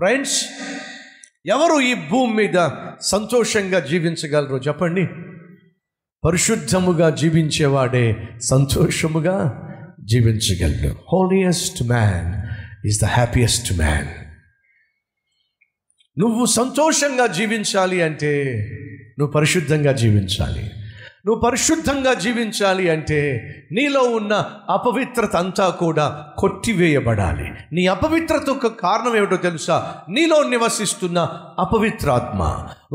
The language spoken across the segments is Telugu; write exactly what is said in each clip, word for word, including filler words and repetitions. ఫ్రెండ్స్, ఎవరు ఈ భూమి మీద సంతోషంగా జీవించగలరు చెప్పండి? పరిశుద్ధముగా జీవించేవాడే సంతోషముగా జీవించగలడు. Holiest man is the happiest man. నువ్వు సంతోషంగా జీవించాలి అంటే నువ్వు పరిశుద్ధంగా జీవించాలి. నువ్వు పరిశుద్ధంగా జీవించాలి అంటే నీలో ఉన్న అపవిత్రత అంతా కూడా కొట్టివేయబడాలి. నీ అపవిత్రతకు కారణం ఏమిటో తెలుసా? నీలో నివసిస్తున్న అపవిత్రాత్మ.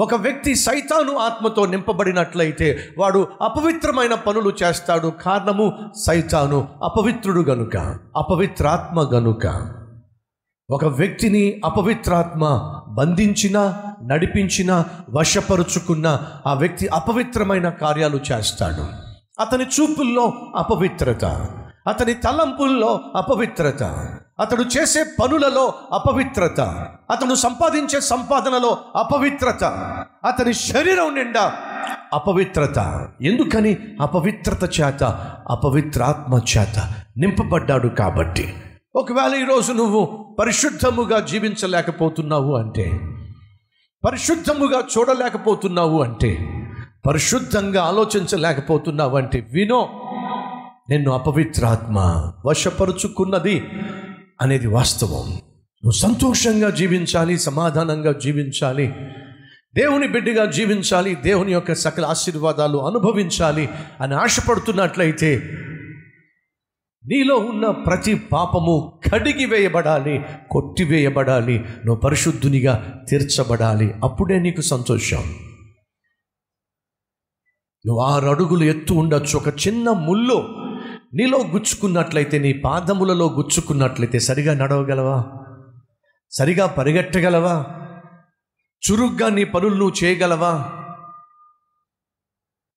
ఒక వ్యక్తి సైతాను ఆత్మతో నింపబడినట్లయితే వాడు అపవిత్రమైన పనులు చేస్తాడు. కారణము సైతాను, అపవిత్రుడు గనుక, అపవిత్రాత్మ గనుక. ఒక వ్యక్తిని అపవిత్రాత్మ బంధించినా, నడిపించినా, వశపరుచుకున్నా ఆ వ్యక్తి అపవిత్రమైన కార్యాలు చేస్తాడు. అతని చూపుల్లో అపవిత్రత, అతని తలంపుల్లో అపవిత్రత, అతడు చేసే పనులలో అపవిత్రత, అతడు సంపాదించే సంపాదనలో అపవిత్రత, అతని శరీరం నిండా అపవిత్రత. ఎందుకని? అపవిత్రత చేత, అపవిత్రాత్మ చేత నింపబడ్డాడు కాబట్టి. ఒకవేళ ఈరోజు నువ్వు పరిశుద్ధముగా జీవించలేకపోతున్నావు అంటే, పరిశుద్ధముగా చూడలేకపోతున్నావు అంటే, పరిశుద్ధంగా ఆలోచించలేకపోతున్నావు అంటే వినో, నిన్ను అపవిత్రాత్మ వశపరుచుకున్నది అనేది వాస్తవం. నువ్వు సంతోషంగా జీవించాలి, సమాధానంగా జీవించాలి, దేవుని బిడ్డగా జీవించాలి, దేవుని యొక్క సకల ఆశీర్వాదాలు అనుభవించాలి అని ఆశపడుతున్నట్లయితే నీలో ఉన్న ప్రతి పాపము కడిగి వేయబడాలి, కొట్టివేయబడాలి, నువ్వు పరిశుద్ధునిగా తీర్చబడాలి. అప్పుడే నీకు సంతోషం. నువ్వు ఆరు అడుగులు ఎత్తు ఉండొచ్చు. ఒక చిన్న ముళ్ళు నీలో గుచ్చుకున్నట్లయితే, నీ పాదములలో గుచ్చుకున్నట్లయితే సరిగా నడవగలవా? సరిగా పరిగెట్టగలవా? చురుగ్గా నీ పనులు నువ్వు చేయగలవా?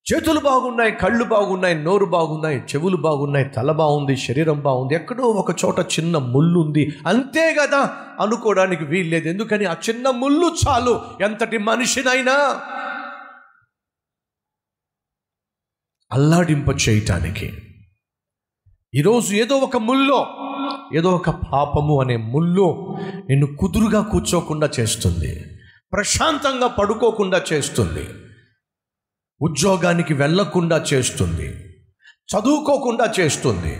చేతులు బాగున్నాయి, కళ్ళు బాగున్నాయి, నోరు బాగున్నాయి, చెవులు బాగున్నాయి, తల బాగుంది, శరీరం బాగుంది, ఎక్కడో ఒక చోట చిన్న ముళ్ళు ఉంది అంతే కదా అనుకోవడానికి వీల్లేదు. ఎందుకని? ఆ చిన్న ముళ్ళు చాలు ఎంతటి మనిషినైనా అల్లాడింప చేయటానికి. ఈరోజు ఏదో ఒక ముల్లో, ఏదో ఒక పాపము అనే ముల్లో నిన్ను కుదురుగా కూర్చోకుండా చేస్తుంది, ప్రశాంతంగా పడుకోకుండా చేస్తుంది, ఉద్యోగానికి వెళ్ళకుండా చేస్తుంది, చదువుకోకుండా చేస్తుంది,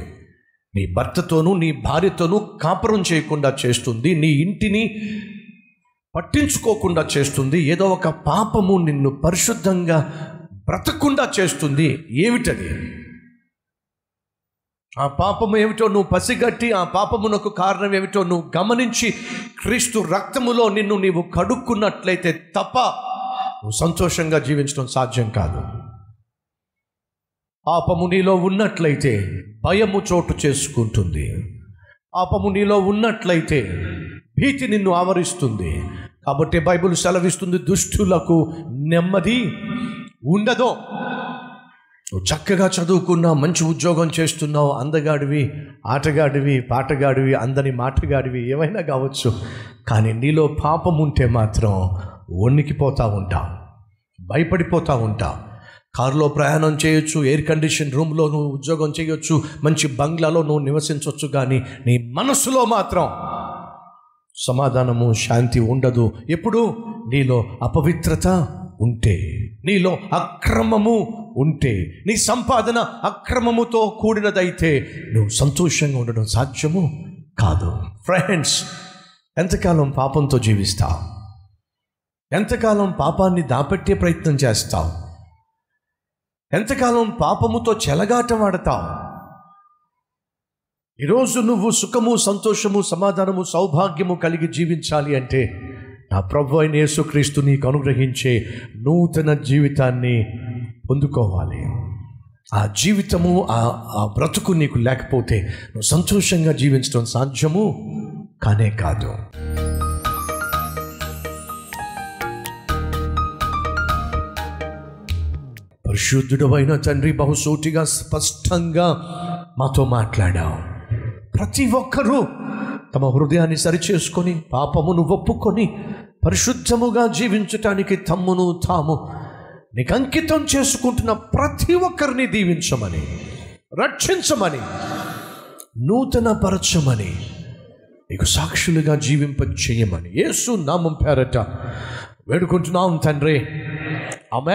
నీ భర్తతోనూ నీ భార్యతోనూ కాపురం చేయకుండా చేస్తుంది, నీ ఇంటిని పట్టించుకోకుండా చేస్తుంది. ఏదో ఒక పాపము నిన్ను పరిశుద్ధంగా బ్రతకకుండా చేస్తుంది. ఏమిటది? ఆ పాపము ఏమిటో నువ్వు పసిగట్టి, ఆ పాపమునకు కారణం ఏమిటో నువ్వు గమనించి క్రీస్తు రక్తములో నిన్ను నీవు కడుక్కున్నట్లయితే తప్ప నువ్వు సంతోషంగా జీవించడం సాధ్యం కాదు. పాపము నీలో ఉన్నట్లయితే భయము చోటు చేసుకుంటుంది. పాపము నీలో ఉన్నట్లయితే భీతి నిన్ను ఆవరిస్తుంది. కాబట్టి బైబిల్ సెలవిస్తుంది, దుష్టులకు నెమ్మది ఉండదు. నువ్వు చక్కగా చదువుకున్నావు, మంచి ఉద్యోగం చేస్తున్నావు, అందగాడివి, ఆటగాడివి, పాటగాడివి, అందని మాటగాడివి, ఏమైనా కావచ్చు, కానీ నీలో పాపం ఉంటే మాత్రం వణికిపోతూ ఉంటావు, భయపడిపోతూ ఉంటావు. కారులో ప్రయాణం చేయొచ్చు, ఎయిర్ కండిషన్ రూమ్లో నువ్వు ఉద్యోగం చేయొచ్చు, మంచి బంగ్లాలో నువ్వు నివసించవచ్చు, కానీ నీ మనసులో మాత్రం సమాధానము, శాంతి ఉండదు. ఎప్పుడు? నీలో అపవిత్రత ఉంటే, నీలో అక్రమము ఉంటే, నీ సంపాదన అక్రమముతో కూడినదైతే నువ్వు సంతోషంగా ఉండడం సాధ్యము కాదు. ఫ్రెండ్స్, ఎంతకాలం పాపంతో జీవిస్తావు? ఎంతకాలం పాపాన్ని దాపెట్టే ప్రయత్నం చేస్తావు? ఎంతకాలం పాపముతో చెలగాటమాడతావు? ఈరోజు నువ్వు సుఖము, సంతోషము, సమాధానము, సౌభాగ్యము కలిగి జీవించాలి అంటే నా ప్రభు అయిన యేసుక్రీస్తు నీకు అనుగ్రహించే నూతన జీవితాన్ని పొందుకోవాలి. ఆ జీవితము, ఆ బ్రతుకు నీకు లేకపోతే నువ్వు సంతోషంగా జీవించడం సాధ్యము కానే కాదు. పరిశుద్ధుడు అయిన తండ్రి, బహుసూటిగా స్పష్టంగా మాతో మాట్లాడావు. ప్రతి ఒక్కరూ తమ హృదయాన్ని సరిచేసుకొని పాపమును ఒప్పుకొని పరిశుద్ధముగా జీవించటానికి తమ్మును తాము నీకు అంకితం చేసుకుంటున్న ప్రతి ఒక్కరిని దీవించమని, రక్షించమని, నూతన పరచమని నీకు సాక్షులుగా జీవింప చేయమని యేసు నామం పేరట వేడుకుంటున్నాం తండ్రి. ఆమేన్.